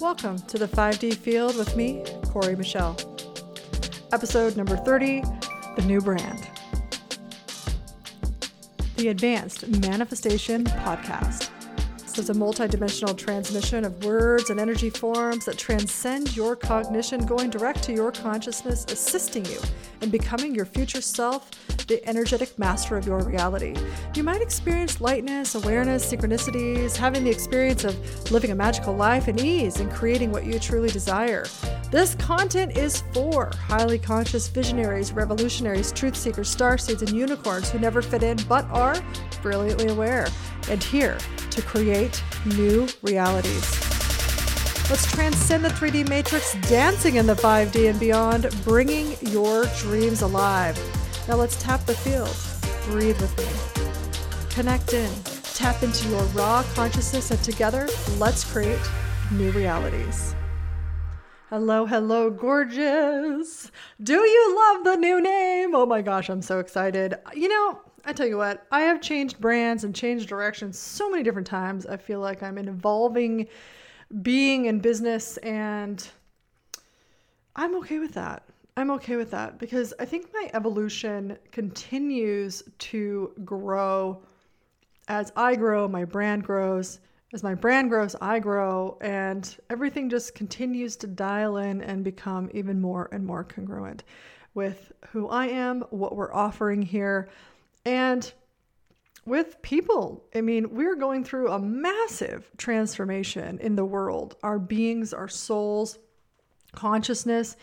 Welcome to the 5D Field with me, Corey Michelle. Episode number 30, The New Brand. The Advanced Manifestation Podcast. This is a multidimensional transmission of words and energy forms that transcend your cognition, going direct to your consciousness, assisting you in becoming your future self, the energetic master of your reality. You might experience lightness, awareness, synchronicities, having the experience of living a magical life and ease and creating what you truly desire. This content is for highly conscious visionaries, revolutionaries, truth seekers, star seeds, and unicorns who never fit in but are brilliantly aware and here to create new realities. Let's transcend the 3D matrix, dancing in the 5D and beyond, bringing your dreams alive. Now let's tap the field, breathe with me, connect in, tap into your raw consciousness, and together, let's create new realities. Hello, hello, gorgeous. Do you love the new name? Oh my gosh, I'm so excited. You know, I tell you what, I have changed brands and changed directions so many different times. I feel like I'm an evolving being in business, and I'm okay with that. I'm okay with that because I think my evolution continues to grow. As I grow, my brand grows. As my brand grows, I grow, and everything just continues to dial in and become even more and more congruent with who I am, what we're offering here, and with people. I mean, we're going through a massive transformation in the world. Our beings, our souls, consciousness,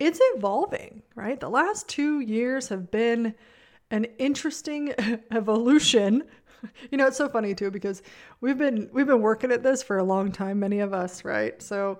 it's evolving, right? The last 2 years have been an interesting evolution. You know, it's so funny too, because we've been working at this for a long time, many of us, right? So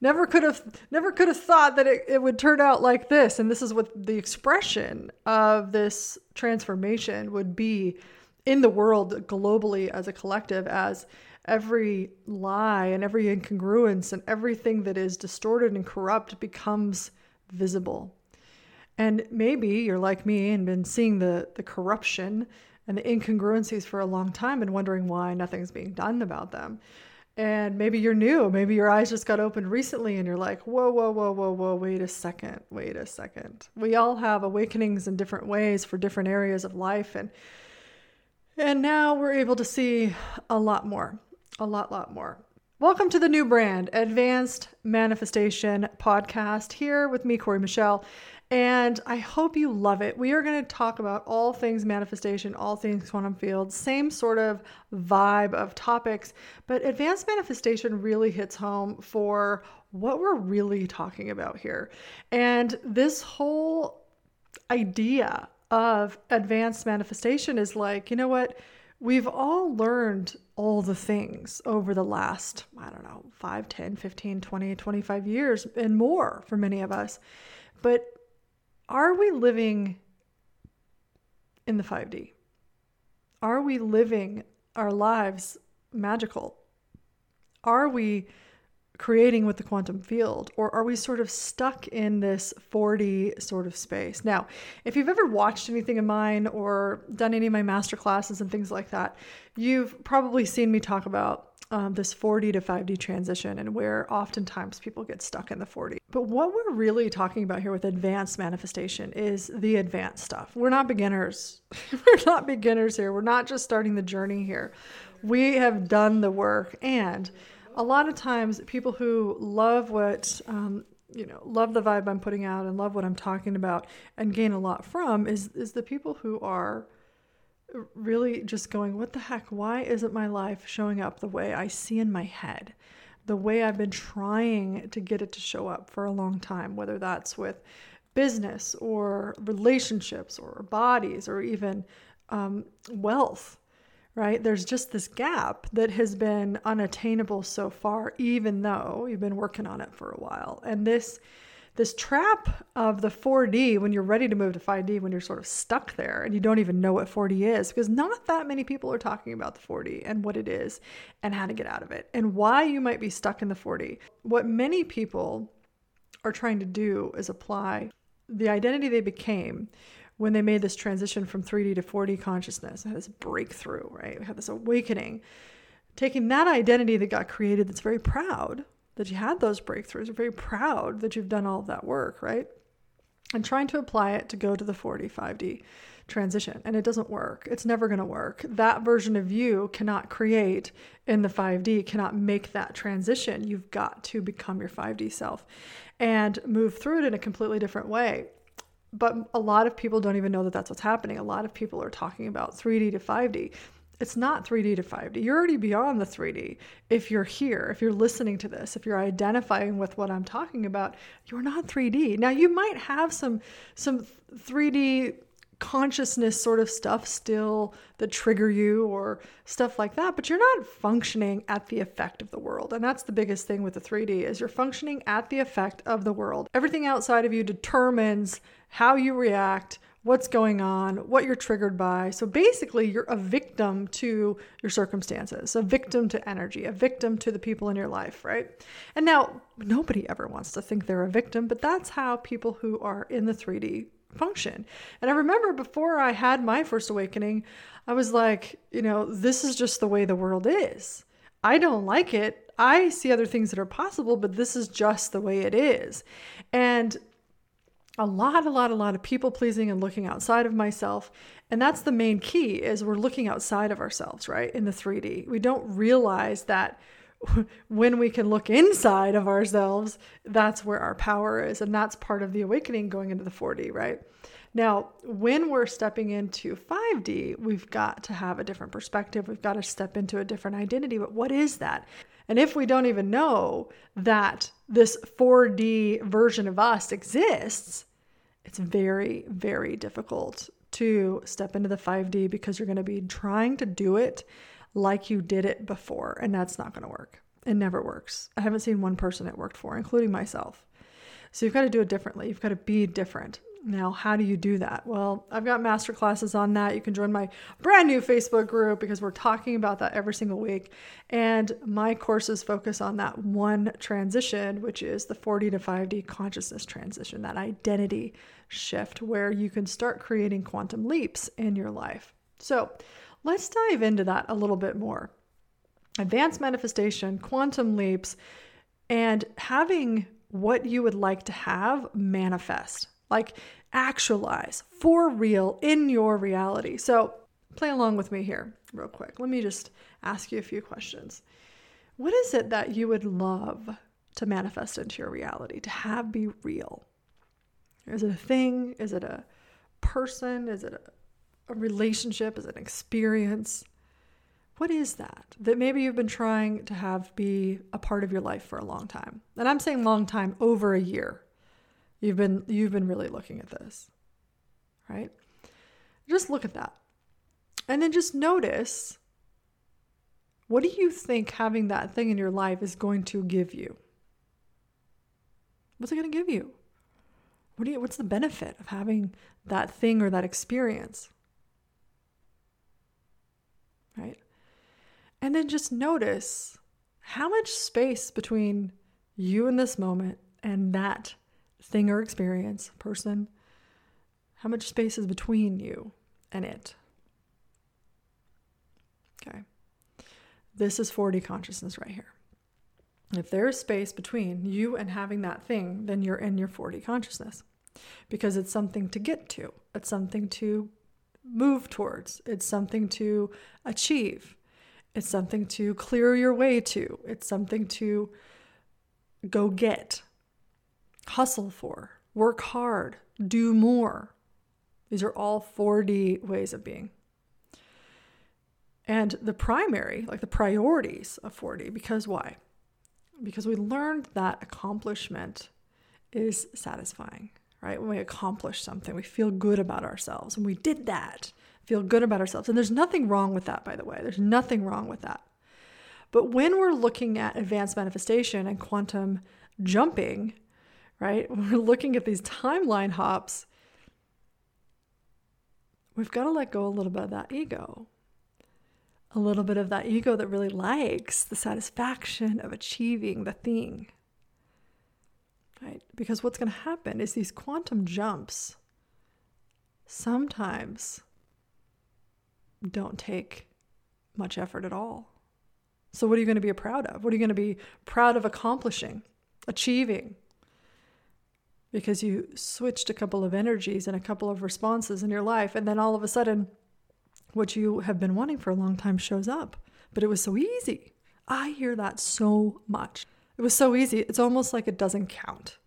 never could have thought that it would turn out like this. And this is what the expression of this transformation would be in the world globally as a collective, as every lie and every incongruence and everything that is distorted and corrupt becomes visible. And maybe you're like me and been seeing the corruption and the incongruencies for a long time and wondering why nothing's being done about them. And maybe you're new, maybe your eyes just got opened recently and you're like, whoa, whoa, whoa, whoa, whoa, wait a second. We all have awakenings in different ways for different areas of life. And now we're able to see a lot more. Welcome to the new brand, Advanced Manifestation Podcast, here with me, Corey Michelle, and I hope you love it. We are going to talk about all things manifestation, all things quantum field, same sort of vibe of topics, but advanced manifestation really hits home for what we're really talking about here. And this whole idea of advanced manifestation is like, you know what? We've all learned all the things over the last, 5, 10, 15, 20, 25 years and more for many of us. But are we living in the 5D? Are we living our lives magical? Are we creating with the quantum field, or are we sort of stuck in this 4D sort of space? Now, if you've ever watched anything of mine or done any of my master classes and things like that, you've probably seen me talk about this 4D to 5D transition and where oftentimes people get stuck in the 4D. But what we're really talking about here with advanced manifestation is the advanced stuff. We're not beginners. We're not beginners here. We're not just starting the journey here. We have done the work, and a lot of times people who love what, love the vibe I'm putting out and love what I'm talking about and gain a lot from is the people who are really just going, what the heck? Why isn't my life showing up the way I see in my head? The way I've been trying to get it to show up for a long time, whether that's with business or relationships or bodies or even wealth. Right? There's just this gap that has been unattainable so far, even though you've been working on it for a while. And this trap of the 4D, when you're ready to move to 5D, when you're sort of stuck there and you don't even know what 4D is, because not that many people are talking about the 4D and what it is and how to get out of it and why you might be stuck in the 4D. What many people are trying to do is apply the identity they became when they made this transition from 3D to 4D consciousness, had this breakthrough, right? We had this awakening taking that identity that got created, that's very proud that you had those breakthroughs, very proud that you've done all of that work, right? And trying to apply it to go to the 4D, 5D transition. And it doesn't work. It's never going to work. That version of you cannot create in the 5D, cannot make that transition. You've got to become your 5D self and move through it in a completely different way. But a lot of people don't even know that that's what's happening. A lot of people are talking about 3D to 5D. It's not 3D to 5D. You're already beyond the 3D. If you're here, if you're listening to this, if you're identifying with what I'm talking about, you're not 3D. Now, you might have some 3D consciousness sort of stuff still that trigger you or stuff like that, but you're not functioning at the effect of the world. And that's the biggest thing with the 3D is you're functioning at the effect of the world. Everything outside of you determines how you react, what's going on, what you're triggered by. So basically, you're a victim to your circumstances, a victim to energy, a victim to the people in your life, right? And now, nobody ever wants to think they're a victim, but that's how people who are in the 3D function. And I remember before I had my first awakening, I was like, you know, this is just the way the world is. I don't like it. I see other things that are possible, but this is just the way it is. And a lot of people pleasing and looking outside of myself. And that's the main key is we're looking outside of ourselves, right? In the 3D. We don't realize that when we can look inside of ourselves, that's where our power is. And that's part of the awakening going into the 4D, right? Now, when we're stepping into 5D, we've got to have a different perspective. We've got to step into a different identity. But what is that? And if we don't even know that this 4D version of us exists, it's very, very difficult to step into the 5D because you're going to be trying to do it like you did it before. And that's not going to work. It never works. I haven't seen one person it worked for, including myself. So you've got to do it differently. You've got to be different. Now, how do you do that? Well, I've got masterclasses on that. You can join my brand new Facebook group because we're talking about that every single week. And my courses focus on that one transition, which is the 4D to 5D consciousness transition, that identity shift where you can start creating quantum leaps in your life. So let's dive into that a little bit more. Advanced manifestation, quantum leaps, and having what you would like to have manifest. Like actualize for real in your reality. So play along with me here real quick. Let me just ask you a few questions. What is it that you would love to manifest into your reality, to have be real? Is it a thing? Is it a person? Is it a relationship? Is it an experience? What is that maybe you've been trying to have be a part of your life for a long time? And I'm saying long time, over a year. You've been really looking at this, right? Just look at that. And then just notice, what do you think having that thing in your life is going to give you? What's it going to give you? What's the benefit of having that thing or that experience? Right? And then just notice how much space between you in this moment and that thing or experience, person, how much space is between you and it? Okay. This is 4D consciousness right here. If there is space between you and having that thing, then you're in your 4D consciousness because it's something to get to. It's something to move towards. It's something to achieve. It's something to clear your way to. It's something to go get. Hustle for, work hard, do more. These are all 4D ways of being. And the primary, like the priorities of 4D, because why? Because we learned that accomplishment is satisfying, right? When we accomplish something, we feel good about ourselves. And we did that, feel good about ourselves. And there's nothing wrong with that, by the way. There's nothing wrong with that. But when we're looking at advanced manifestation and quantum jumping, right? When we're looking at these timeline hops, we've got to let go a little bit of that ego. A little bit of that ego that really likes the satisfaction of achieving the thing, right? Because what's going to happen is these quantum jumps sometimes don't take much effort at all. So what are you going to be proud of? What are you going to be proud of accomplishing, achieving? Because you switched a couple of energies and a couple of responses in your life, and then all of a sudden, what you have been wanting for a long time shows up. But it was so easy. I hear that so much. It was so easy. It's almost like it doesn't count.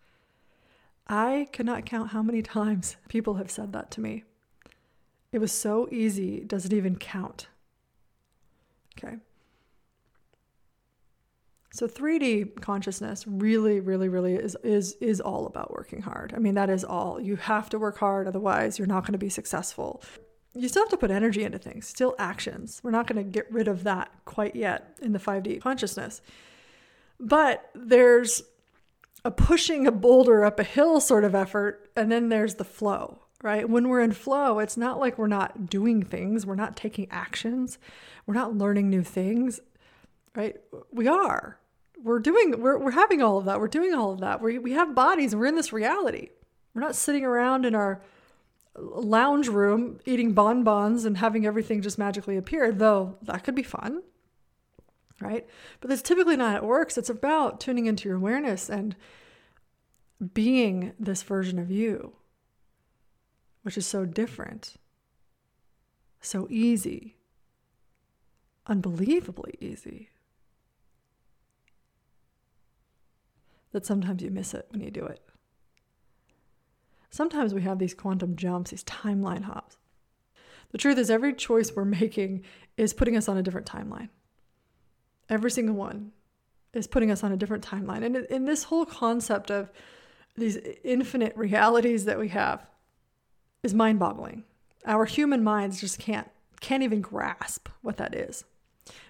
I cannot count how many times people have said that to me. It was so easy. Does it even count? Okay. So 3D consciousness really is all about working hard. I mean, that is all. You have to work hard. Otherwise, you're not going to be successful. You still have to put energy into things, still actions. We're not going to get rid of that quite yet in the 5D consciousness. But there's a pushing a boulder up a hill sort of effort, and then there's the flow, right? When we're in flow, it's not like we're not doing things, we're not taking actions, we're not learning new things, right? We are. We're having all of that. We're doing all of that. We have bodies. We're in this reality. We're not sitting around in our lounge room eating bonbons and having everything just magically appear, though that could be fun, right? But that's typically not how it works. It's about tuning into your awareness and being this version of you, which is so different, so easy, unbelievably easy, that sometimes you miss it when you do it. Sometimes we have these quantum jumps, these timeline hops. The truth is, every choice we're making is putting us on a different timeline. Every single one is putting us on a different timeline. And in this whole concept of these infinite realities that we have is mind-boggling. Our human minds just can't even grasp what that is.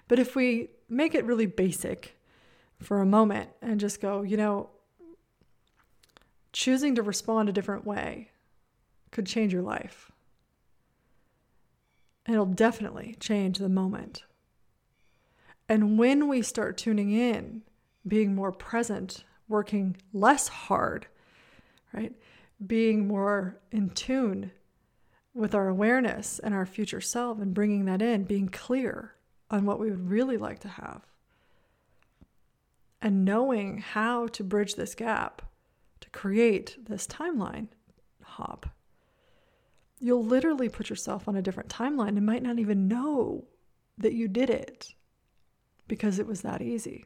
But if we make it really basic for a moment and just go, you know, choosing to respond a different way could change your life. And it'll definitely change the moment. And when we start tuning in, being more present, working less hard, right? Being more in tune with our awareness and our future self and bringing that in, being clear on what we would really like to have. And knowing how to bridge this gap to create this timeline hop, you'll literally put yourself on a different timeline and might not even know that you did it because it was that easy.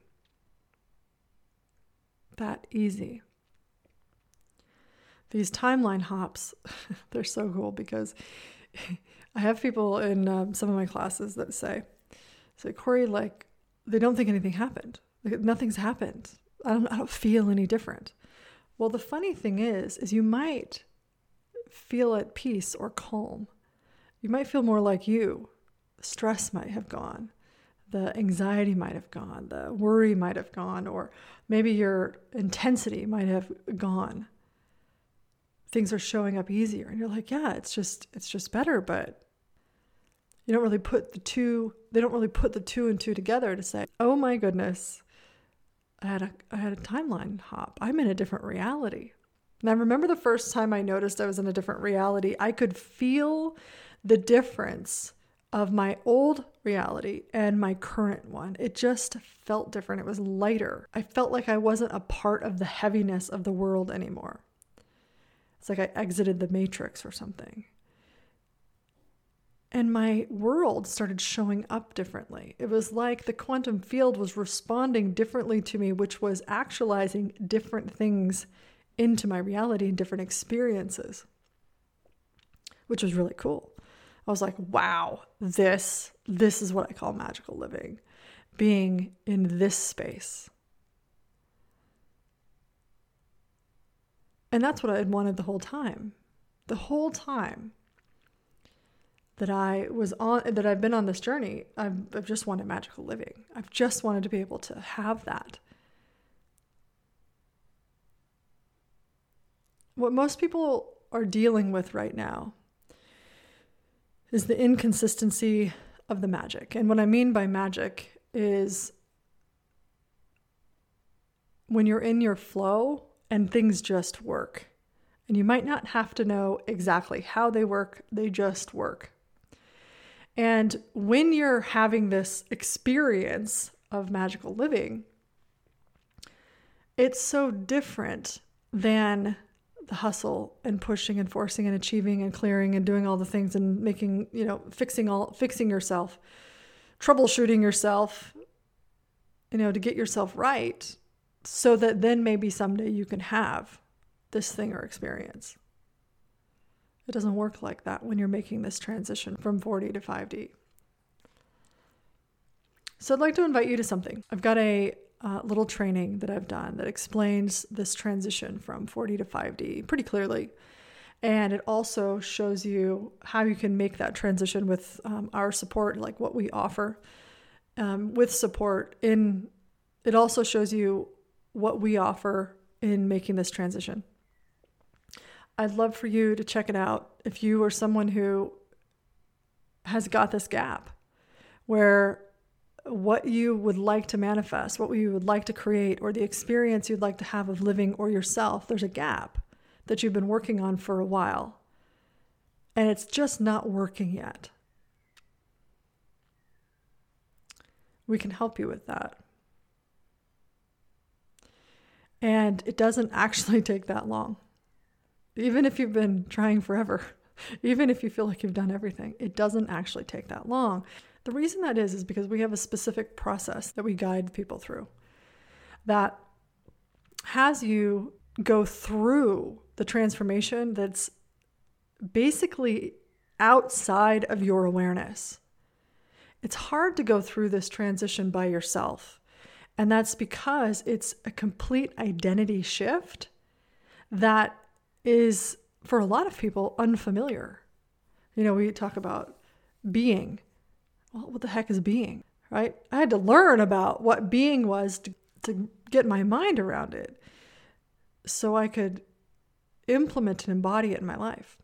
That easy. These timeline hops, they're so cool because I have people in some of my classes that say, Corey, like, they don't think anything happened. Like, nothing's happened. I don't feel any different. Well, the funny thing is you might feel at peace or calm. You might feel more like you. Stress might have gone. The anxiety might have gone. The worry might have gone. Or maybe your intensity might have gone. Things are showing up easier. And you're like, yeah, it's just better. But you don't really put the two and two together to say, oh my goodness, I had a timeline hop. I'm in a different reality. And I remember the first time I noticed I was in a different reality, I could feel the difference of my old reality and my current one. It just felt different. It was lighter. I felt like I wasn't a part of the heaviness of the world anymore. It's like I exited the matrix or something. And my world started showing up differently. It was like the quantum field was responding differently to me, which was actualizing different things into my reality and different experiences, which was really cool. I was like, wow, this is what I call magical living, being in this space. And that's what I had wanted the whole time. That I've been on this journey, I've just wanted magical living. I've just wanted to be able to have that. What most people are dealing with right now is the inconsistency of the magic. And what I mean by magic is when you're in your flow and things just work. And you might not have to know exactly how they work, they just work. And when you're having this experience of magical living, it's so different than the hustle and pushing and forcing and achieving and clearing and doing all the things and making, you know, fixing yourself, troubleshooting yourself, you know, to get yourself right so that then maybe someday you can have this thing or experience. It doesn't work like that when you're making this transition from 4D to 5D. So I'd like to invite you to something. I've got a little training that I've done that explains this transition from 4D to 5D pretty clearly. And it also shows you how you can make that transition with our support, like what we offer with support. It also shows you what we offer in making this transition. I'd love for you to check it out if you are someone who has got this gap where what you would like to manifest, what you would like to create, or the experience you'd like to have of living or yourself, there's a gap that you've been working on for a while, and it's just not working yet. We can help you with that. And it doesn't actually take that long. Even if you've been trying forever, even if you feel like you've done everything, it doesn't actually take that long. The reason that is because we have a specific process that we guide people through that has you go through the transformation that's basically outside of your awareness. It's hard to go through this transition by yourself. And that's because it's a complete identity shift that is, for a lot of people, unfamiliar. You know, we talk about being. Well, what the heck is being, right? I had to learn about what being was to get my mind around it so I could implement and embody it in my life.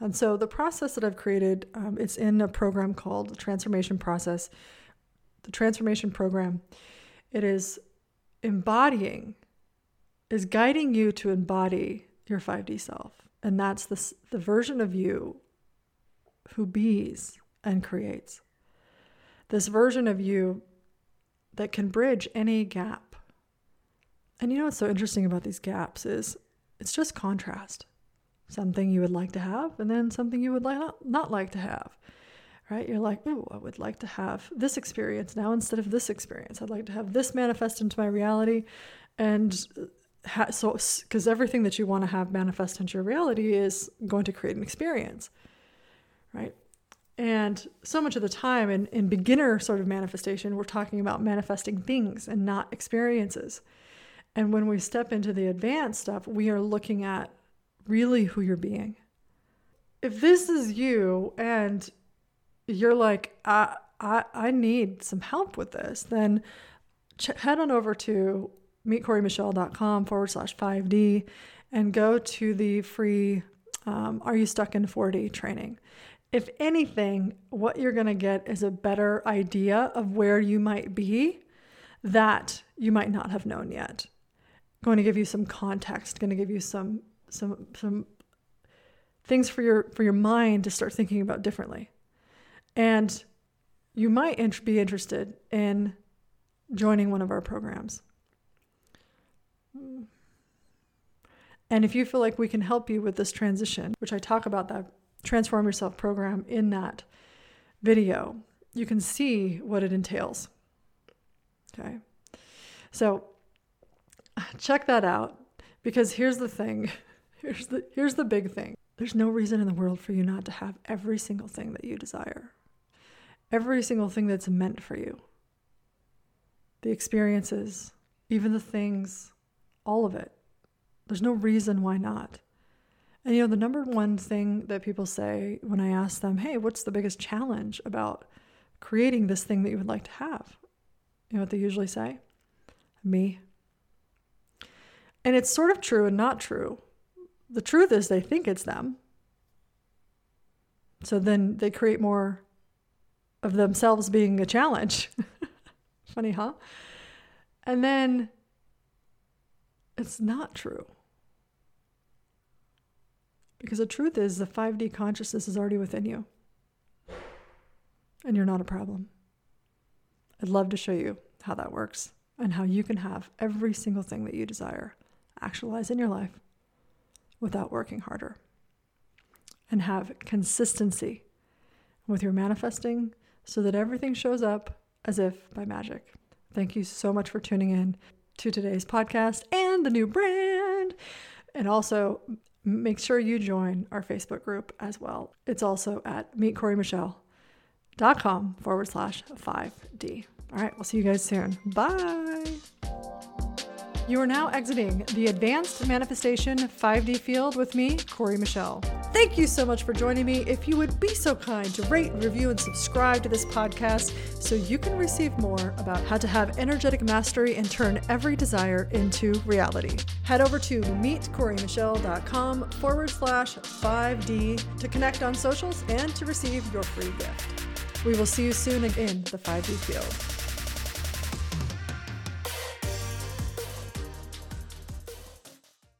And so the process that I've created, it's in a program called The Transformation Process, the Transformation Program. It is guiding you to embody your 5D self. And that's the version of you who bees and creates. This version of you that can bridge any gap. And you know what's so interesting about these gaps is it's just contrast. Something you would like to have and then something you would not like to have. Right? You're like, ooh, I would like to have this experience now instead of this experience. I'd like to have this manifest into my reality. And so, because everything that you want to have manifest into your reality is going to create an experience, right? And so much of the time in beginner sort of manifestation, we're talking about manifesting things and not experiences. And when we step into the advanced stuff, we are looking at really who you're being. If this is you and you're like, I need some help with this, then head on over to MeetCoreyMichelle.com /5D and go to the free Are You Stuck in 4D training. If anything, what you're going to get is a better idea of where you might be that you might not have known yet. I'm going to give you some context, going to give you some things for your mind to start thinking about differently. And you might be interested in joining one of our programs. And if you feel like we can help you with this transition, which I talk about that Transform Yourself program in that video, you can see what it entails. Okay. So check that out, because here's the thing. Here's the big thing. There's no reason in the world for you not to have every single thing that you desire. Every single thing that's meant for you. The experiences, even the things, all of it. There's no reason why not. And you know, the number one thing that people say when I ask them, hey, what's the biggest challenge about creating this thing that you would like to have? You know what they usually say? Me. And it's sort of true and not true. The truth is they think it's them. So then they create more of themselves being a challenge. Funny, huh? And then it's not true. Because the truth is the 5D consciousness is already within you. And you're not a problem. I'd love to show you how that works and how you can have every single thing that you desire actualized in your life without working harder, and have consistency with your manifesting so that everything shows up as if by magic. Thank you so much for tuning in to today's podcast and the new brand. And also make sure you join our Facebook group as well. It's also at MeetCoreyMichelle.com/5D. All right, we'll see you guys soon. Bye. You are now exiting the Advanced Manifestation 5D Field with me, Corey Michelle. Thank you so much for joining me. If you would be so kind to rate, review, and subscribe to this podcast so you can receive more about how to have energetic mastery and turn every desire into reality. Head over to MeetCoreyMichelle.com/5D to connect on socials and to receive your free gift. We will see you soon again in the 5D Field.